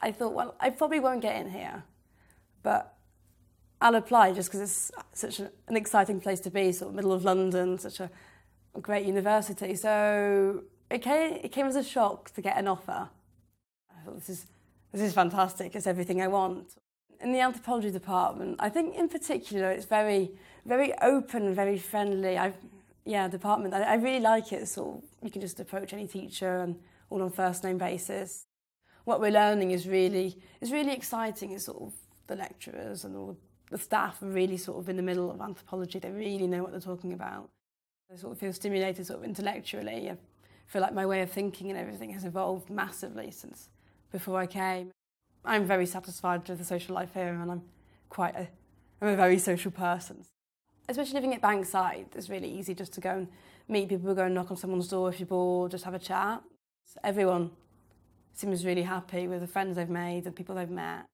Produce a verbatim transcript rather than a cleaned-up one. I thought, well, I probably won't get in here, but I'll apply just because it's such an exciting place to be, sort of middle of London, such a great university. So it came, it came as a shock to get an offer. I thought, this is, this is fantastic, it's everything I want. In the anthropology department, I think in particular, it's very, very open, very friendly. I've, yeah, department, I, I really like it. So you can just approach any teacher and all on first name basis. What we're learning is really, is really exciting. It's sort of the lecturers and all the staff are really sort of in the middle of anthropology. They really know what they're talking about. I sort of feel stimulated sort of intellectually. I feel like my way of thinking and everything has evolved massively since before I came. I'm very satisfied with the social life here, and I'm quite a, I'm a very social person. Especially living at Bankside, it's really easy just to go and meet people, go and knock on someone's door if you're bored, just have a chat. Everyone seems really happy with the friends they've made and people they've met.